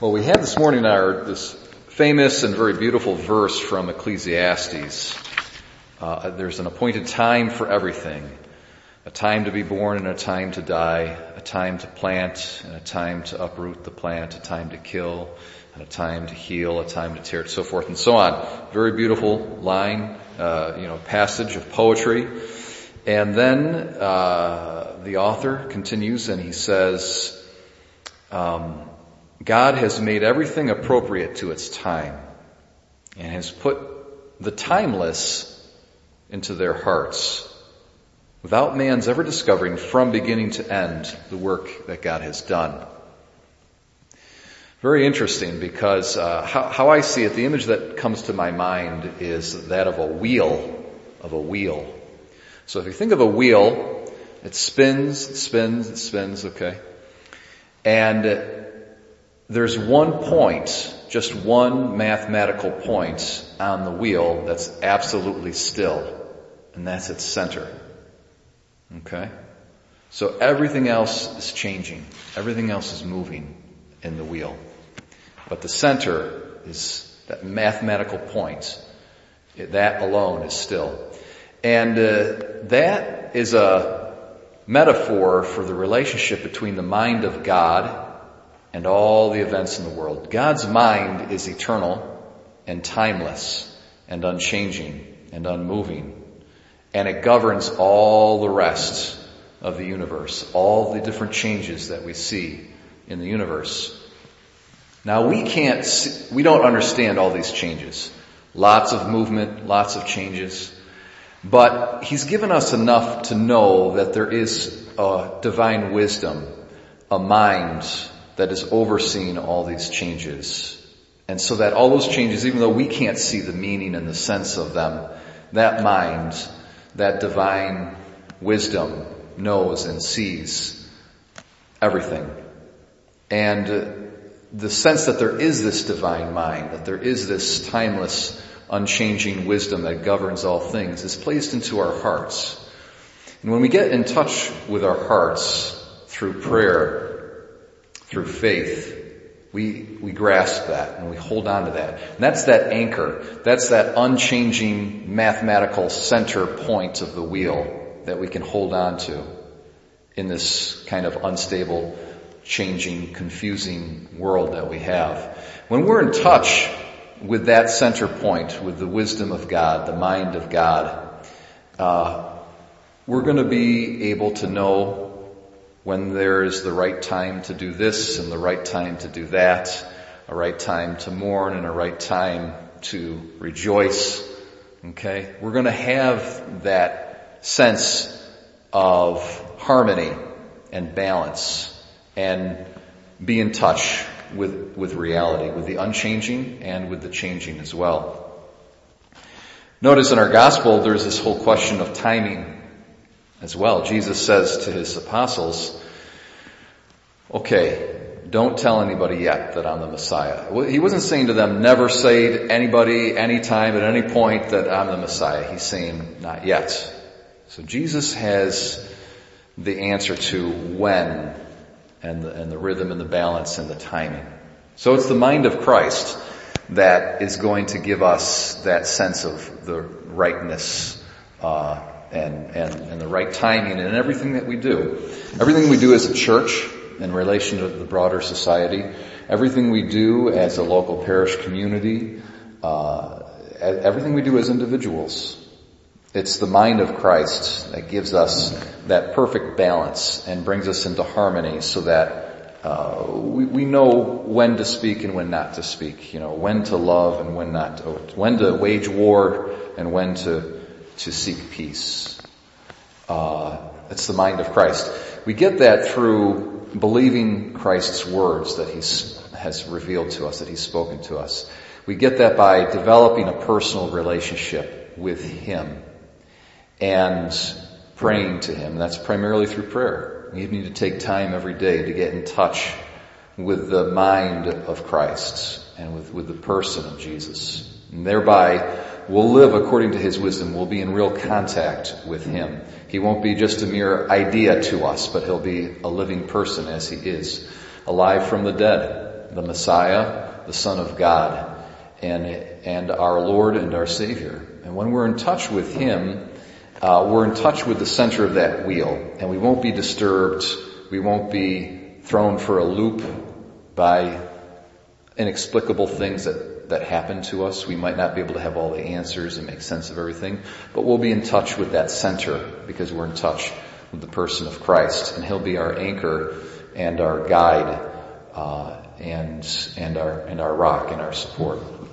Well, we had this morning this famous and very beautiful verse from Ecclesiastes. There's an appointed time for everything, a time to be born and a time to die, a time to plant and a time to uproot the plant, a time to kill and a time to heal, a time to tear, so forth and so on. Very beautiful line, passage of poetry. And then the author continues and he says, God has made everything appropriate to its time and has put the timeless into their hearts without man's ever discovering from beginning to end the work that God has done. Very interesting, because how I see it, the image that comes to my mind is that of a wheel. So if you think of a wheel, it spins, okay? And there's one point, just one mathematical point on the wheel that's absolutely still, and that's its center, okay? So everything else is changing. Everything else is moving in the wheel. But the center is that mathematical point. That alone is still. And that is a metaphor for the relationship between the mind of God and all the events in the world. God's mind is eternal and timeless and unchanging and unmoving. And it governs all the rest of the universe, all the different changes that we see in the universe. Now we don't understand all these changes. Lots of movement, lots of changes. But he's given us enough to know that there is a divine wisdom, a mind that is overseeing all these changes. And so that all those changes, even though we can't see the meaning and the sense of them, that mind, that divine wisdom knows and sees everything. And the sense that there is this divine mind, that there is this timeless, unchanging wisdom that governs all things, is placed into our hearts. And when we get in touch with our hearts through prayer, through faith, we grasp that and we hold on to that. And that's that anchor. That's that unchanging mathematical center point of the wheel that we can hold on to in this kind of unstable, changing, confusing world that we have. When we're in touch with that center point, with the wisdom of God, the mind of God, we're going to be able to know when there is the right time to do this and the right time to do that, a right time to mourn and a right time to rejoice, okay? We're going to have that sense of harmony and balance and be in touch with reality, with the unchanging and with the changing as well. Notice in our gospel, there's this whole question of timing as well. Jesus says to his apostles, okay, don't tell anybody yet that I'm the Messiah. He wasn't saying to them, never say to anybody, anytime, at any point that I'm the Messiah. He's saying, not yet. So Jesus has the answer to when and the rhythm and the balance and the timing. So it's the mind of Christ that is going to give us that sense of the rightness, and the right timing in everything that we do. Everything we do as a church in relation to the broader society, everything we do as a local parish community, everything we do as individuals. It's the mind of Christ that gives us that perfect balance and brings us into harmony so that we know when to speak and when not to speak, when to love and when not to, when to wage war and when to seek peace. It's the mind of Christ. We get that through believing Christ's words that he has revealed to us, that he's spoken to us. We get that by developing a personal relationship with him and praying to him. That's primarily through prayer. We need to take time every day to get in touch with the mind of Christ and with the person of Jesus. And thereby, we'll live according to his wisdom. We'll be in real contact with him. He won't be just a mere idea to us, but he'll be a living person as he is, alive from the dead. the Messiah, the Son of God, and our Lord and our Savior. And when we're in touch with Him, we're in touch with the center of that wheel, and we won't be disturbed. We won't be thrown for a loop by inexplicable things that happen to us. We might not be able to have all the answers and make sense of everything, but we'll be in touch with that center because we're in touch with the person of Christ, and He'll be our anchor and our guide, and our rock and our support.